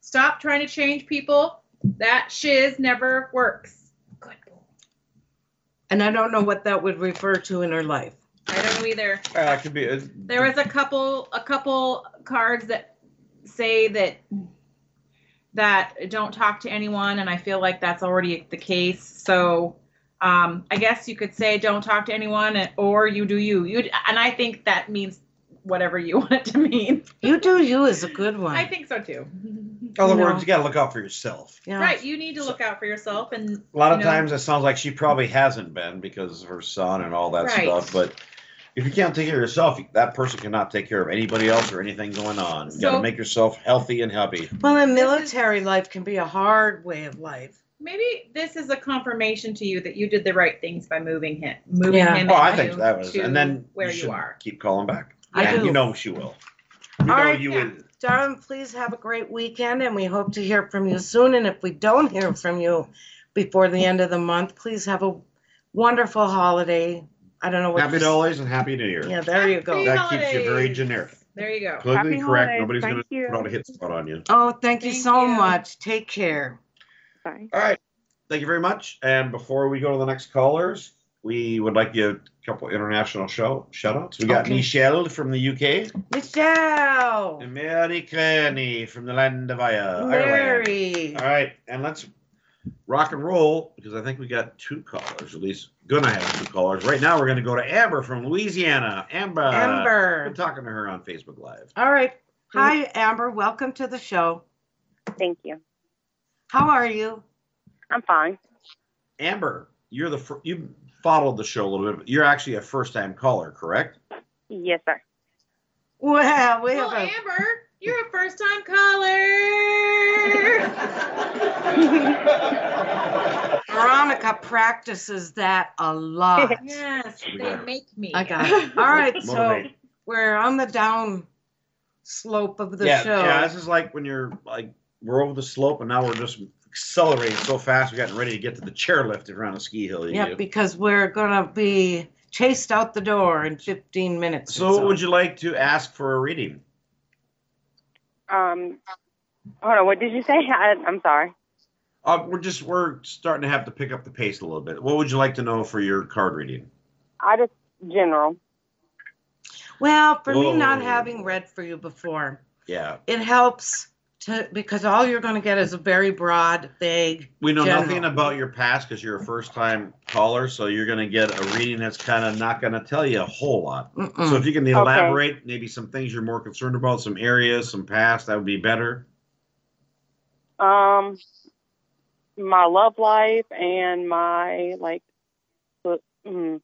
Stop trying to change people. That shiz never works. Good boy. And I don't know what that would refer to in her life. I don't know either. Uh, could be a, there was a couple, a couple cards that say that that don't talk to anyone, and I feel like that's already the case. So um, I guess you could say don't talk to anyone, or you do you. You and I think that means whatever you want it to mean. You do you is a good one. I think so too. In other no. words, you got to look out for yourself. Yeah. Right, you need to look out for yourself. And a lot of know. times it sounds like she probably hasn't been, because of her son and all that right. stuff. But if you can't take care of yourself, that person cannot take care of anybody else or anything going on. You so, got to make yourself healthy and happy. Well, and military is, life can be a hard way of life. Maybe this is a confirmation to you that you did the right things by moving him. Moving yeah. him. Oh, I think that was. And then where you, you are. Keep calling back. I and do. You know she will. You all know right, you yeah. will. Darling, please have a great weekend, and we hope to hear from you soon. And if we don't hear from you before the end of the month, please have a wonderful holiday. I don't know what. Happy holidays and happy New Year. Yeah, there happy you go. That holidays. Keeps you very generic. There you go. Completely correct. Holidays. Nobody's going to put out a hit spot on you. Oh, thank, thank you so you. much. Take care. Bye. All right. Thank you very much. And before we go to the next callers, we would like to give a couple international show, shout-outs. We got okay. Michelle from the U K. Michelle! And Mary Kearney from the land of Ireland. Mary! All right, and let's rock and roll, because I think we got two callers, at least going to have two callers. Right now, we're going to go to Amber from Louisiana. Amber! Amber! We're talking to her on Facebook Live. All right. Hi, Amber. Welcome to the show. Thank you. How are you? I'm fine. Amber, you're the fr- you. followed the show a little bit. You're actually a first-time caller, correct? Yes, sir. Well, we well, have a... Amber, you're a first-time caller. Veronica practices that a lot. Yes, they make me. I got it. All right, so we're on the down slope of the yeah, show. Yeah, this is like when you're like we're over the slope, and now we're just accelerating so fast, we're getting ready to get to the chairlift around a ski hill. Yeah, do. because we're going to be chased out the door in fifteen minutes. So, so would you like to ask for a reading? Um, hold on, what did you say? I, I'm sorry. Uh, we're just, we're starting to have to pick up the pace a little bit. What would you like to know for your card reading? I just, general. Well, for Whoa. me, not having read for you before. Yeah. It helps. To, because all you're going to get is a very broad, vague. We know general. nothing about your past because you're a first-time caller, so you're going to get a reading that's kind of not going to tell you a whole lot. Mm-mm. So if you can elaborate, okay. maybe some things you're more concerned about, some areas, some past, that would be better. Um, my love life and my like, um,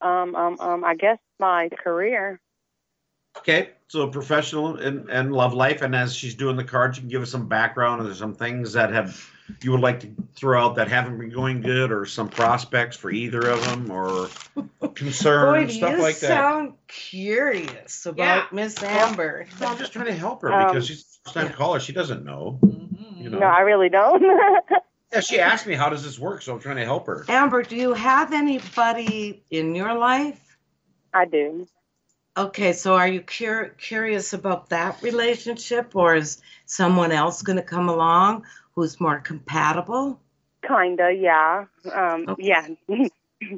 um, um, I guess my career. Okay, so professional and, and love life, and as she's doing the cards, you can give us some background or some things that have you would like to throw out that haven't been going good, or some prospects for either of them, or concerns, Boy, stuff like that? You sound curious about yeah. Miss Amber. Well, I'm just trying to help her um, because she's the first time yeah. caller. She doesn't know. Mm-hmm. You know. No, I really don't. Yeah, she asked me, how does this work? So I'm trying to help her. Amber, do you have anybody in your life? I do. Okay, so are you cur- curious about that relationship, or is someone else going to come along who's more compatible? Kinda, yeah. Um, okay. Yeah.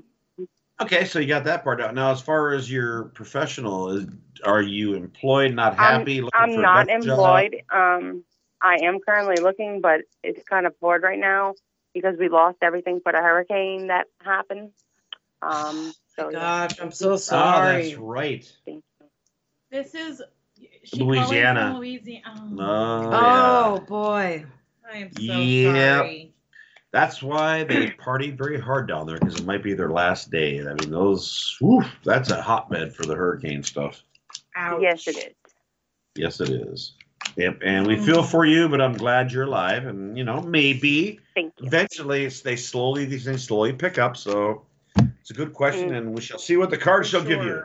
Okay, so you got that part out. Now, as far as your professional, is, are you employed, not happy? I'm, I'm not employed. Um, I am currently looking, but it's kind of bored right now because we lost everything for the hurricane that happened. Um, so, gosh, I'm so sorry. Oh, that's right. Thank you. This is she Louisiana. Louisiana. Oh, oh yeah. Boy. I am so yeah. sorry. That's why they partied very hard down there, because it might be their last day. I mean, those, whew, that's a hotbed for the hurricane stuff. Ouch. Yes, it is. Yes, it is. Yep, and we feel for you, but I'm glad you're alive. And, you know, maybe Thank you. eventually they slowly, these things slowly pick up, so. It's a good question, and we shall see what the card shall sure. give you.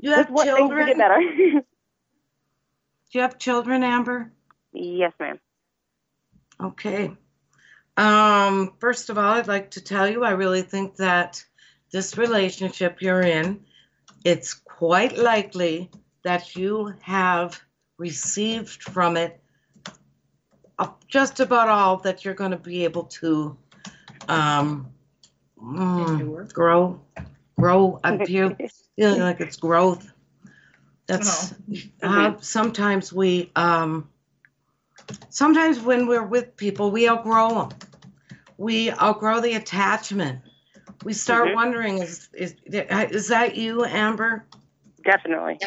You have what children? Get better. Do you have children, Amber? Yes, ma'am. Okay. Um, first of all, I'd like to tell you I really think that this relationship you're in, it's quite likely that you have received from it just about all that you're going to be able to um Mm, grow, grow up here, feeling like it's growth. That's oh. uh, sometimes we, um, sometimes when we're with people, we outgrow them. We outgrow the attachment. We start mm-hmm. wondering, is, is is that you, Amber? Definitely.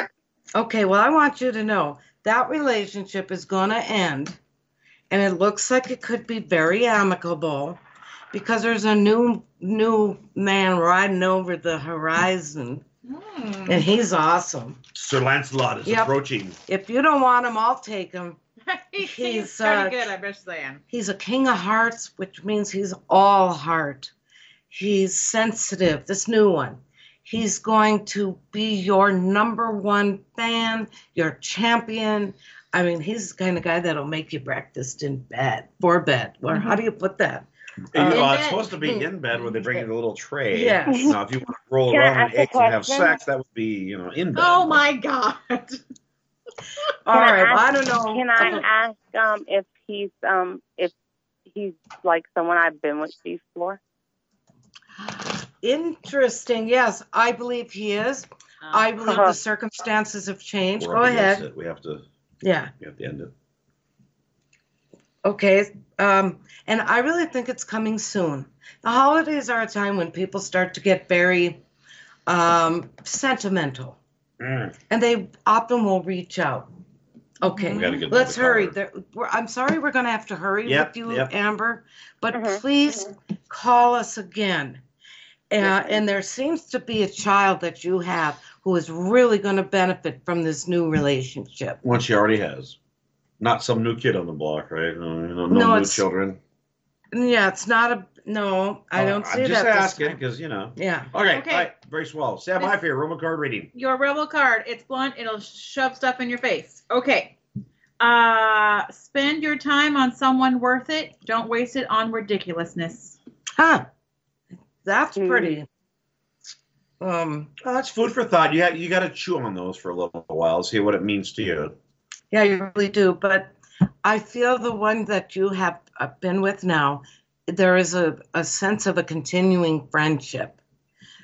Okay. Well, I want you to know that relationship is going to end, and it looks like it could be very amicable. Because there's a new new man riding over the horizon, mm. and he's awesome. Sir Lancelot is yep. approaching. If you don't want him, I'll take him. he's he's uh, pretty good, I bet you I am. He's a king of hearts, which means he's all heart. He's sensitive, this new one. He's going to be your number one fan, your champion. I mean, he's the kind of guy that'll make you breakfast in bed, for bed. Well, mm-hmm. how do you put that? Um, well, it's supposed to be in bed where they bring you a little tray. Yeah. Now, if you want to roll Can around and eggs and have sex, that would be, you know, in bed. Oh, my God. All right. I, well, I don't know. Can I ask um, if he's, um, if he's like someone I've been with before? Interesting. Yes, I believe he is. Um, I believe uh, the circumstances have changed. Go ahead. It. We have to. Yeah. We have to end it. Okay, um, and I really think it's coming soon. The holidays are a time when people start to get very um, sentimental, mm. and they often will reach out. Okay, let's hurry. There, we're, I'm sorry we're going to have to hurry yep, with you, yep. Amber, but mm-hmm. please mm-hmm. call us again. Uh, yep. And there seems to be a child that you have who is really going to benefit from this new relationship. Well, she already has. Not some new kid on the block, right? No, no, no, no new children. Yeah, it's not a... No, I uh, don't see I'm that. I'm just asking, because, you know. Yeah. Okay, okay. All right, Grace Wall. Sam Hi for your Rebel Card reading. Your Rebel Card. It's blunt. It'll shove stuff in your face. Okay. Uh, spend your time on someone worth it. Don't waste it on ridiculousness. Huh. That's mm. pretty... Um, oh, that's food for thought. You, ha- you got to chew on those for a little while, see what it means to you. Yeah, you really do. But I feel the one that you have been with now, there is a, a sense of a continuing friendship.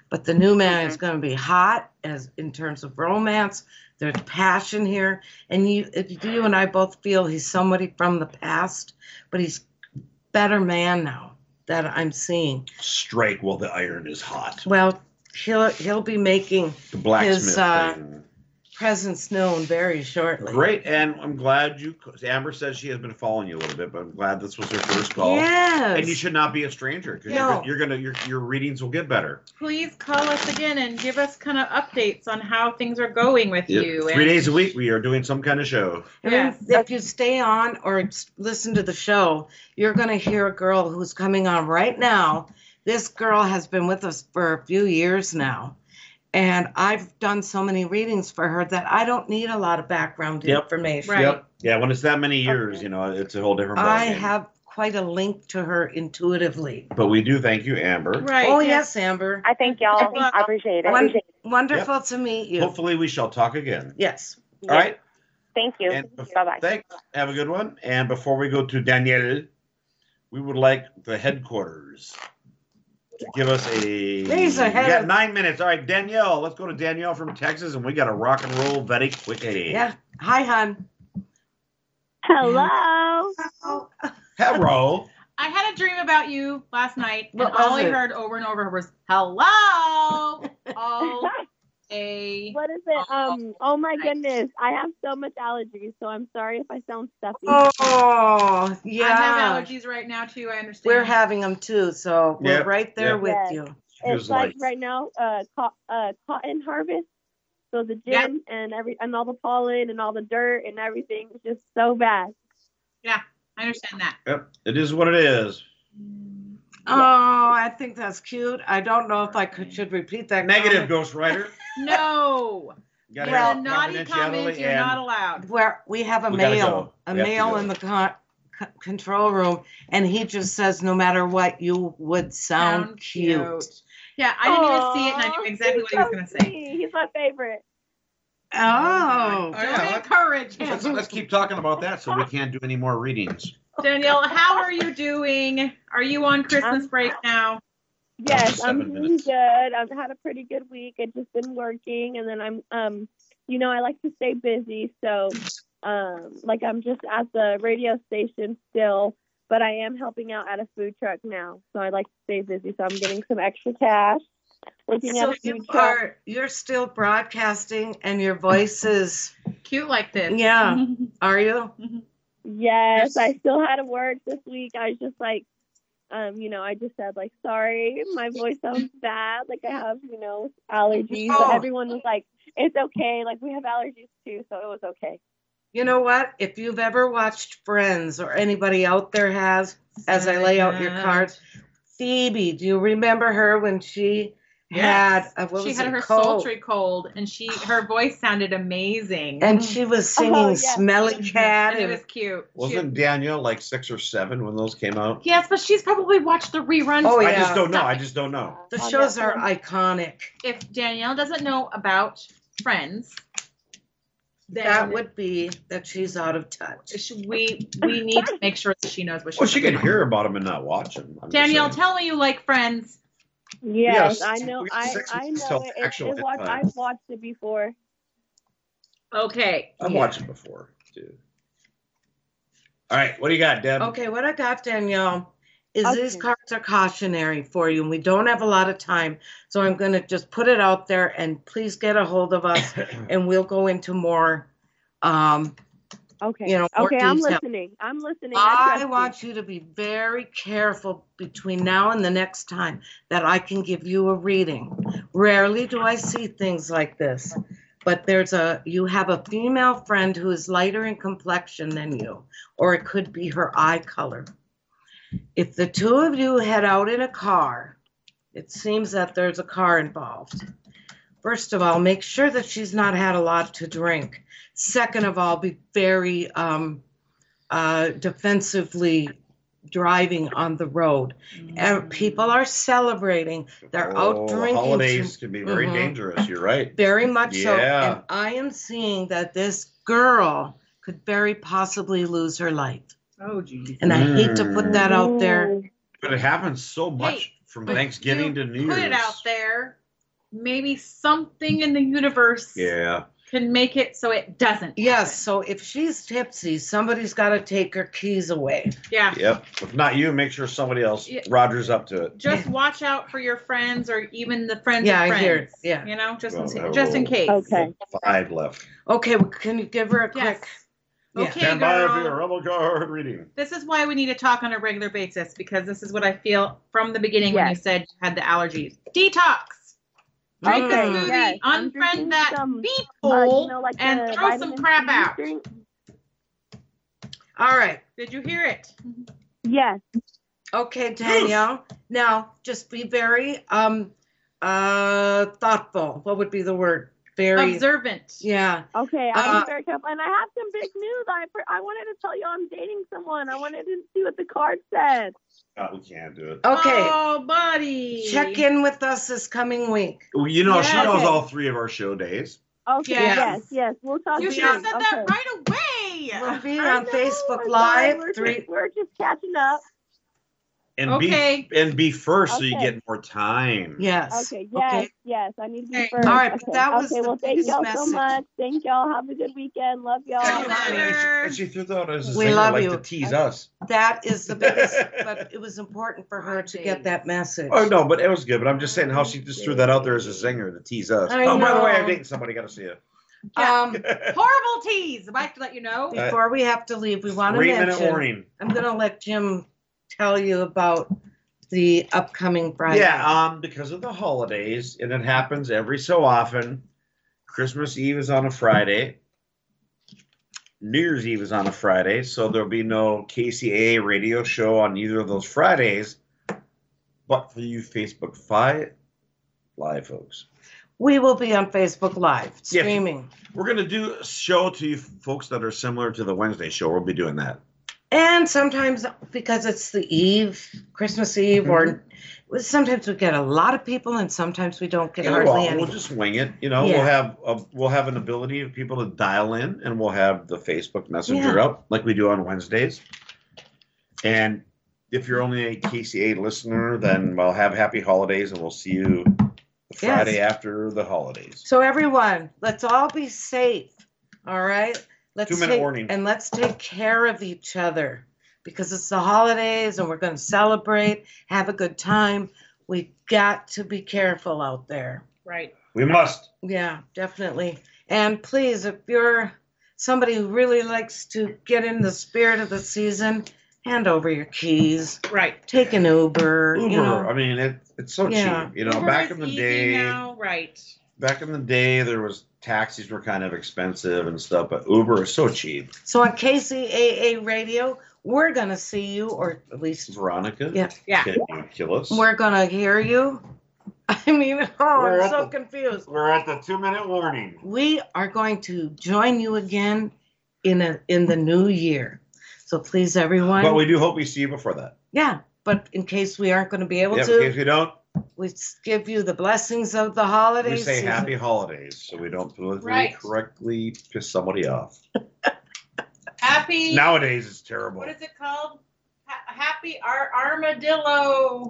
But the new man mm-hmm. is going to be hot as in terms of romance. There's passion here. And you, you and I both feel he's somebody from the past, but he's a better man now that I'm seeing. Strike while the iron is hot. Well, he'll, he'll be making the blacksmith his... Uh, presence known very shortly. Great, and I'm glad you. Amber says she has been following you a little bit, but I'm glad this was her first call. Yes, and you should not be a stranger because no. you're, you're gonna your your readings will get better. Please call us again and give us kind of updates on how things are going with yeah. you. Three and days a week, we are doing some kind of show. Yes. And if you stay on or listen to the show, you're gonna hear a girl who's coming on right now. This girl has been with us for a few years now. And I've done so many readings for her that I don't need a lot of background yep. information. Right. Yep. Yeah, when it's that many years, okay. you know, it's a whole different ballgame. I have quite a link to her intuitively. But we do thank you, Amber. Right. Oh, yes, yes Amber. I thank y'all. I, I appreciate it. One, wonderful yep. to meet you. Hopefully we shall talk again. Yes. All yes. right. Thank you. And thank you. Bye-bye. Thanks. Have a good one. And before we go to Danielle, we would like the headquarters. Give us a. He's ahead. We got nine minutes. All right, Danielle. Let's go to Danielle from Texas, and we got to rock and roll very quickly. Yeah. Hi, hon. Hello. Hello. Hello. I had a dream about you last night, and all I heard over and over was "hello" all day. What is it? Um. Oh my goodness! I have so much allergies, so I'm sorry if I sound stuffy. Oh yeah. I have allergies right now too. I understand. We're having them too, so we're yep. right there yep. with yes. you. It's Here's like lights. Right now, uh, co- uh, cotton harvest. So the gym yep. and every and all the pollen and all the dirt and everything is just so bad. Yeah, I understand that. Yep, it is what it is. Oh, I think that's cute. I don't know if I could, should repeat that. Negative, comment. Ghostwriter. No. You well, have naughty comments, you're not allowed. Where we have a we male, go. a we male in the con- control room, and he just says, no matter what, you would sound, sound cute. cute. Yeah, I didn't Aww, even see it, and I knew exactly what he was going to say. He's my favorite. Oh. Don't yeah, encourage him. Let's, let's keep talking about that so we can't do any more readings. Danielle, how are you doing? Are you on Christmas um, break now? Yes, I'm doing minutes. good. I've had a pretty good week. I've just been working, and then I'm, um, you know, I like to stay busy, so, um, like, I'm just at the radio station still, but I am helping out at a food truck now, so I like to stay busy, so I'm getting some extra cash. Working so at a food you truck. Are, you're still broadcasting, and your voice is cute like this. Yeah, are you? Yes, I still had to work this week. I was just like, um, you know, I just said, like, sorry, my voice sounds bad. Like, I have, you know, allergies. Oh. But everyone was like, it's okay. Like, we have allergies, too, so it was okay. You know what? If you've ever watched Friends or anybody out there has, as I lay out your cards, Phoebe, do you remember her when she yes. had a what She was had it, her cold? sultry cold, and she her voice sounded amazing. And she was singing oh, yes. Smelly Cat. And, and it was cute. Wasn't she, Danielle like six or seven when those came out? Yes, but she's probably watched the reruns. Oh, yeah. I just don't know. I just don't know. The oh, shows are one. iconic. If Danielle doesn't know about Friends, then that would be that she's out of touch. We we need to make sure that she knows what she's Well, she could hear about them and not watch them. I'm Danielle, tell me you like Friends. Yes, yes I know. I, I know it. It, it watch, I've watched it before. Okay. I've yeah. watched it before, too. All right. What do you got, Deb? Okay. What I got, Danielle, is okay. these cards are cautionary for you, and we don't have a lot of time. So I'm going to just put it out there, and please get a hold of us, and we'll go into more. Um, okay. You know, okay. I'm detail. listening. I'm listening. I, I want you. you to be very careful between now and the next time that I can give you a reading. Rarely do I see things like this, but there's a you have a female friend who is lighter in complexion than you, or it could be her eye color. If the two of you head out in a car, it seems that there's a car involved. First of all, make sure that she's not had a lot to drink. Second of all, be very um, uh, defensively driving on the road. Mm. People are celebrating. They're oh, out drinking. Holidays to, can be very mm-hmm. dangerous. You're right. Very much yeah. so. And I am seeing that this girl could very possibly lose her life. Oh, geez. And I mm. hate to put that out there. But it happens so much hey, from Thanksgiving to New Year's. Put it out there. Maybe something in the universe. Yeah. can make it so it doesn't. Yes. Yeah, so if she's tipsy, somebody's got to take her keys away. Yeah. Yep. If not you, make sure somebody else yeah. Roger's up to it. Just watch out for your friends or even the friends yeah, of friends. I hear it. Yeah. You know, just well, in, just in case. Okay. Five left. Okay. Well, can you give her a yes. quick? Yeah. Okay, stand by for your Rebel Guard reading. This is why we need to talk on a regular basis, because this is what I feel from the beginning yes. when you said you had the allergies. Detox. Drink okay, a smoothie, yes. unfriend that some, people, uh, you know, like and throw some crap out. Drink. All right. Did you hear it? Yes. Okay, Danielle. Now, just be very um, uh, thoughtful. What would be the word? Very observant. Yeah. Okay. I'm uh, very careful. And I have some big news. I I wanted to tell you I'm dating someone. I wanted to see what the card said. Oh, we can't do it. Okay. Oh, buddy. Check in with us this coming week. Well, you know, yes. she knows okay. all three of our show days. Okay. Yes. Yes. yes. We'll talk you to you. You should have said okay. that right away. We'll be on know, Facebook Live. We're, three. Just, we're just catching up. And okay. be and be first okay. so you get more time. Yes. Okay. Yes. Okay. Yes. I need to be first. All right. Okay. But that was okay. The well, thank y'all so much. Thank y'all. Have a good weekend. Love y'all. And she, she threw that as a we love like you. To tease okay. us. That is the biggest. But it was important for her to get that message. Oh no, but it was good. But I'm just saying how she just threw that out there as a zinger to tease us. I oh, know. By the way, I'm dating somebody. Got to see it. Yeah. Um, horrible tease. I have to let you know before we have to leave. We want to mention. Three minute warning. I'm going to let Jim tell you about the upcoming Friday. Yeah, um, because of the holidays, and it happens every so often. Christmas Eve is on a Friday. New Year's Eve is on a Friday, so there'll be no K C A A radio show on either of those Fridays. But for you Facebook fi- Live folks. We will be on Facebook Live, streaming. Yes. We're going to do a show to you folks that are similar to the Wednesday show. We'll be doing that. And sometimes, because it's the eve, Christmas Eve, mm-hmm. or sometimes we get a lot of people, and sometimes we don't get yeah, hardly well, any. We'll just wing it, you know. Yeah. We'll have a, we'll have an ability of people to dial in, and we'll have the Facebook Messenger yeah. up like we do on Wednesdays. And if you're only a K C A listener, then we'll have happy holidays, and we'll see you the Friday yes. after the holidays. So everyone, let's all be safe. All right. Let's Two minute take, warning. And let's take care of each other, because it's the holidays and we're going to celebrate, have a good time. We've got to be careful out there. Right. We must. Yeah, definitely. And please, if you're somebody who really likes to get in the spirit of the season, hand over your keys. Right. Take an Uber. Uber. You know. I mean, it, it's so yeah. cheap. You know, Uber back in the day. Now. Right. Back in the day, there was taxis were kind of expensive and stuff, but Uber is so cheap. So on K C A A Radio, we're going to see you, or at least Veronica. Yeah. yeah. Can you kill us? We're going to hear you. I mean, oh, we're I'm so the, confused. We're at the two-minute warning. We are going to join you again in a, in the new year. So please, everyone. But we do hope we see you before that. Yeah, but in case we aren't going to be able yeah, to. In case we don't. We give you the blessings of the holidays. We say season. Happy holidays so we don't right. correctly piss somebody off. Happy. Nowadays it's terrible. What is it called? Ha- happy ar- armadillo.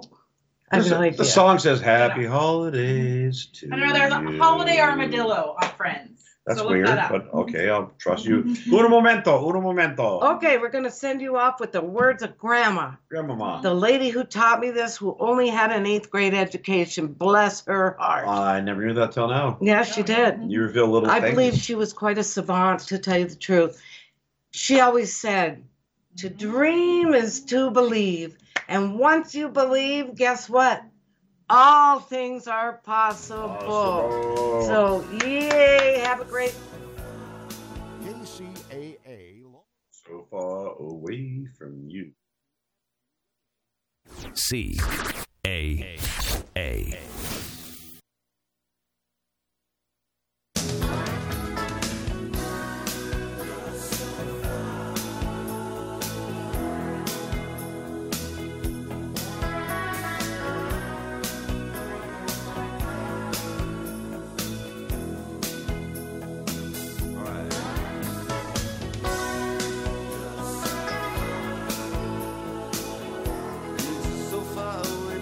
I have no idea. The song says happy holidays to I don't know. There's a holiday armadillo on Friends. That's so weird, that but okay, I'll trust you. Uno momento, uno momento. Okay, we're going to send you off with the words of Grandma. Grandmama. The lady who taught me this, who only had an eighth grade education. Bless her heart. Uh, I never knew that till now. Yeah, she did. You reveal little I things. I believe she was quite a savant, to tell you the truth. She always said, to dream is to believe. And once you believe, guess what? All things are possible. possible. So, yay! Have a great K C A A. So far away from you. C A A. Far away.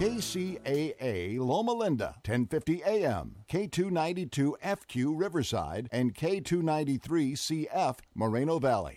K C A A Loma Linda, ten fifty A M, K two ninety-two F Q Riverside, and K two ninety-three C F Moreno Valley.